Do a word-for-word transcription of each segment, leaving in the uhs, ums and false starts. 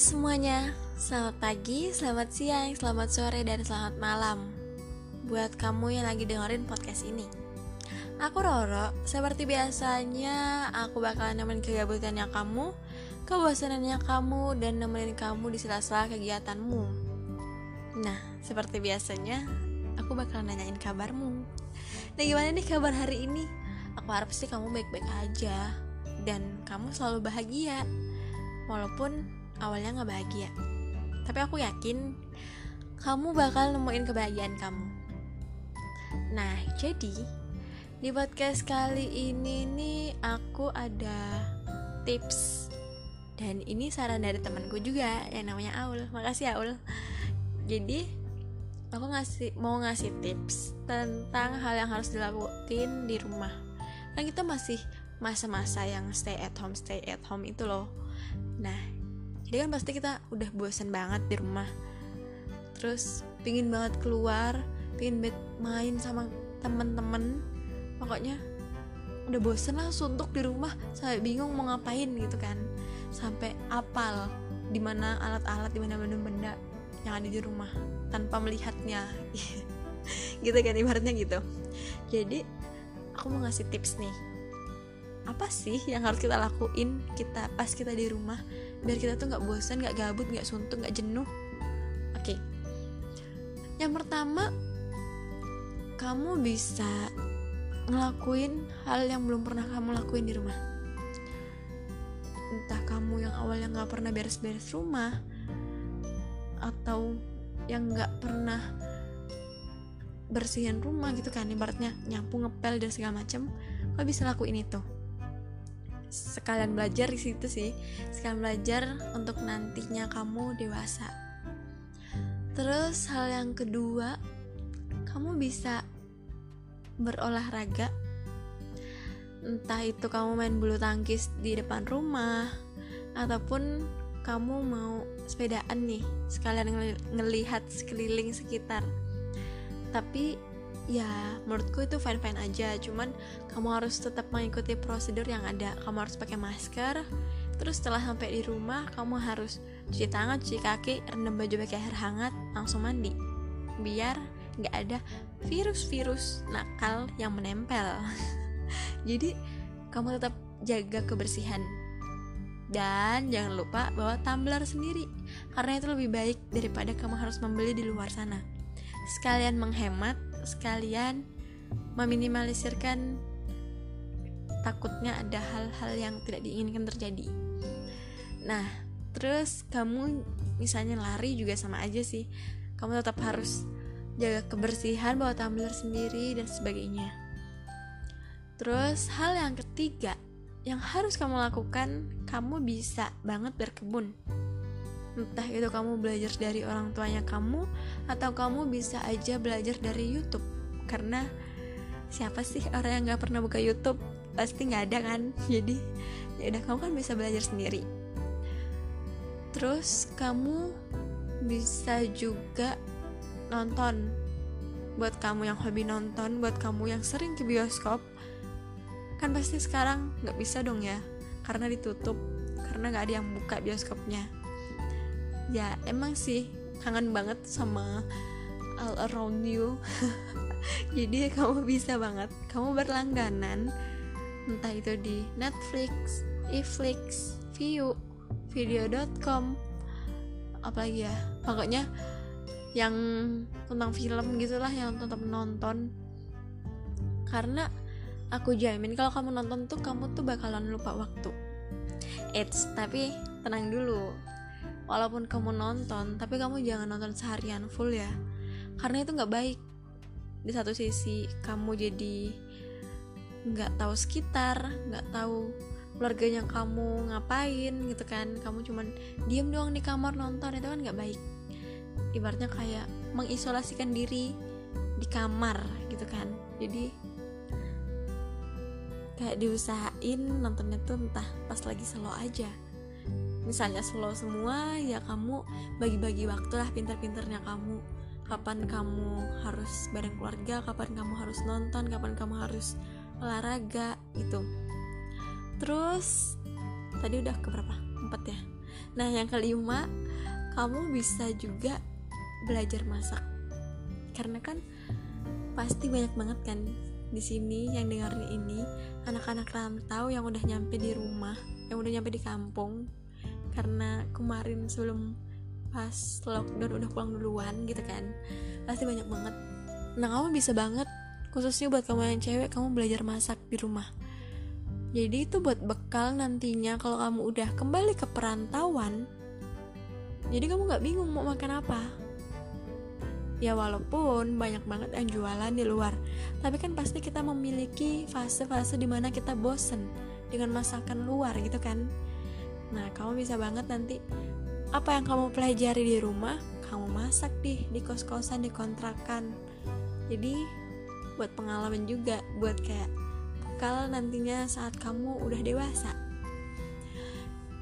semuanya, selamat pagi, selamat siang, selamat sore, dan selamat malam buat kamu yang lagi dengerin podcast ini. Aku Roro, seperti biasanya aku bakalan nemenin kegabutannya kamu, kebosanannya kamu, dan nemenin kamu di sela-sela kegiatanmu. Nah, seperti biasanya aku bakalan nanyain kabarmu. Nah, gimana nih kabar hari ini? Aku harap sih kamu baik-baik aja dan kamu selalu bahagia, walaupun awalnya gak bahagia. Tapi aku yakin kamu bakal nemuin kebahagiaan kamu. Nah, jadi di podcast kali ini nih aku ada tips, dan ini saran dari temanku juga yang namanya Aul. Makasih Aul. Jadi aku ngasih, mau ngasih tips tentang hal yang harus dilakuin di rumah. Kan kita masih masa-masa yang stay at home, stay at home itu loh. Nah, jadi kan pasti kita udah bosan banget di rumah, terus pingin banget keluar, pingin banget main sama temen-temen. Pokoknya udah bosan lah suntuk di rumah, sampai bingung mau ngapain gitu kan, sampai apal dimana alat-alat, dimana benda-benda yang ada di rumah tanpa melihatnya gitu kan, ibaratnya gitu. Jadi aku mau ngasih tips nih, apa sih yang harus kita lakuin kita pas kita di rumah biar kita tuh nggak bosan, nggak gabut, nggak suntuk, nggak jenuh. Oke, okay. Yang pertama, kamu bisa ngelakuin hal yang belum pernah kamu lakuin di rumah. Entah kamu yang awalnya nggak pernah beres-beres rumah, atau yang nggak pernah bersihin rumah gitu kan, ibaratnya nyapu, ngepel, dan segala macem. Kamu bisa lakuin itu. Sekalian belajar di situ sih, sekalian belajar untuk nantinya kamu dewasa. Terus hal yang kedua, kamu bisa berolahraga. Entah itu kamu main bulu tangkis di depan rumah, ataupun kamu mau sepedaan nih, sekalian ngel- ngelihat sekeliling sekitar. Tapi ya menurutku itu fine-fine aja, cuman kamu harus tetap mengikuti prosedur yang ada. Kamu harus pakai masker, terus setelah sampai di rumah kamu harus cuci tangan, cuci kaki, rendam baju pakai air hangat, langsung mandi, biar gak ada virus-virus nakal yang menempel. Jadi kamu tetap jaga kebersihan, dan jangan lupa bawa tumbler sendiri, karena itu lebih baik daripada kamu harus membeli di luar sana. Sekalian menghemat, sekalian meminimalisirkan takutnya ada hal-hal yang tidak diinginkan terjadi. Nah, terus kamu misalnya lari juga sama aja sih, kamu tetap harus jaga kebersihan, bawa tumbler sendiri, dan sebagainya. Terus hal yang ketiga yang harus kamu lakukan, kamu bisa banget berkebun. Entah itu kamu belajar dari orang tuanya kamu, atau kamu bisa aja belajar dari YouTube. Karena siapa sih orang yang gak pernah buka YouTube? Pasti gak ada kan? Jadi yaudah, kamu kan bisa belajar sendiri. Terus kamu bisa juga nonton. Buat kamu yang hobi nonton, buat kamu yang sering ke bioskop, kan pasti sekarang gak bisa dong ya, karena ditutup, karena gak ada yang buka bioskopnya. Ya emang sih kangen banget sama all around you. Jadi kamu bisa banget, kamu berlangganan, entah itu di Netflix, Iflix, Viu, Video dot com, apalagi ya, pokoknya yang tentang film gitulah, yang tetap nonton. Karena aku jamin kalau kamu nonton tuh kamu tuh bakalan lupa waktu. Eits, tapi tenang dulu. Walaupun kamu nonton, tapi kamu jangan nonton seharian full ya, karena itu gak baik. Di satu sisi kamu jadi gak tahu sekitar, gak tahu keluarganya kamu ngapain gitu kan, kamu cuman diem doang di kamar nonton, itu kan gak baik. Ibaratnya kayak mengisolasikan diri di kamar gitu kan. Jadi kayak diusahain nontonnya tuh entah pas lagi slow aja. Misalnya slow semua, ya kamu bagi-bagi waktu lah pintar-pintarnya kamu. Kapan kamu harus bareng keluarga, kapan kamu harus nonton, kapan kamu harus olahraga gitu. Terus tadi udah keberapa? Empat ya. Nah, yang kelima, kamu bisa juga belajar masak. Karena kan pasti banyak banget kan di sini yang dengerin ini anak-anak rantau yang udah nyampe di rumah, yang udah nyampe di kampung. Karena kemarin sebelum pas lockdown udah pulang duluan gitu kan. Pasti banyak banget. Nah, kamu bisa banget, khususnya buat kamu yang cewek, kamu belajar masak di rumah. Jadi itu buat bekal nantinya kalau kamu udah kembali ke perantauan. Jadi kamu gak bingung mau makan apa. Ya walaupun banyak banget yang jualan di luar, tapi kan pasti kita memiliki fase-fase dimana kita bosen dengan masakan luar gitu kan. Nah, kamu bisa banget nanti apa yang kamu pelajari di rumah, kamu masak deh di kos-kosan, di kontrakan. Jadi buat pengalaman juga, buat kayak kalau nantinya saat kamu udah dewasa.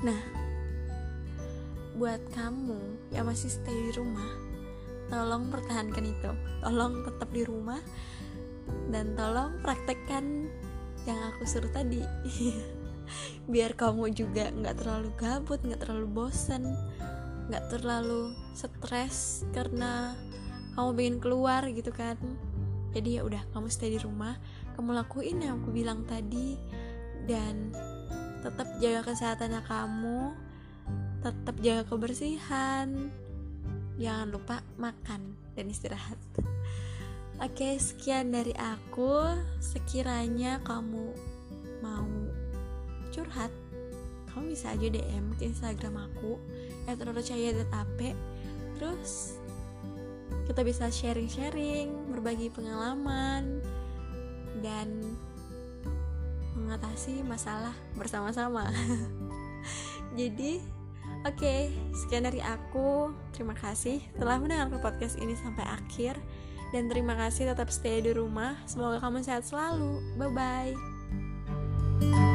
Nah, buat kamu yang masih stay di rumah, tolong pertahankan itu. Tolong tetap di rumah dan tolong praktekkan yang aku suruh tadi. Biar kamu juga gak terlalu gabut, gak terlalu bosan, gak terlalu stres karena kamu pengen keluar gitu kan. Jadi ya udah, kamu stay di rumah, kamu lakuin yang aku bilang tadi, dan tetap jaga kesehatannya kamu, tetap jaga kebersihan, jangan lupa makan dan istirahat. Oke, sekian dari aku. Sekiranya kamu mau curhat, kamu bisa aja D M ke Instagram aku et roro cahayadap. Terus kita bisa sharing-sharing, berbagi pengalaman dan mengatasi masalah bersama-sama. Jadi, oke, okay, sekian dari aku. Terima kasih telah mendengarkan podcast ini sampai akhir, dan terima kasih tetap stay di rumah. Semoga kamu sehat selalu. Bye bye.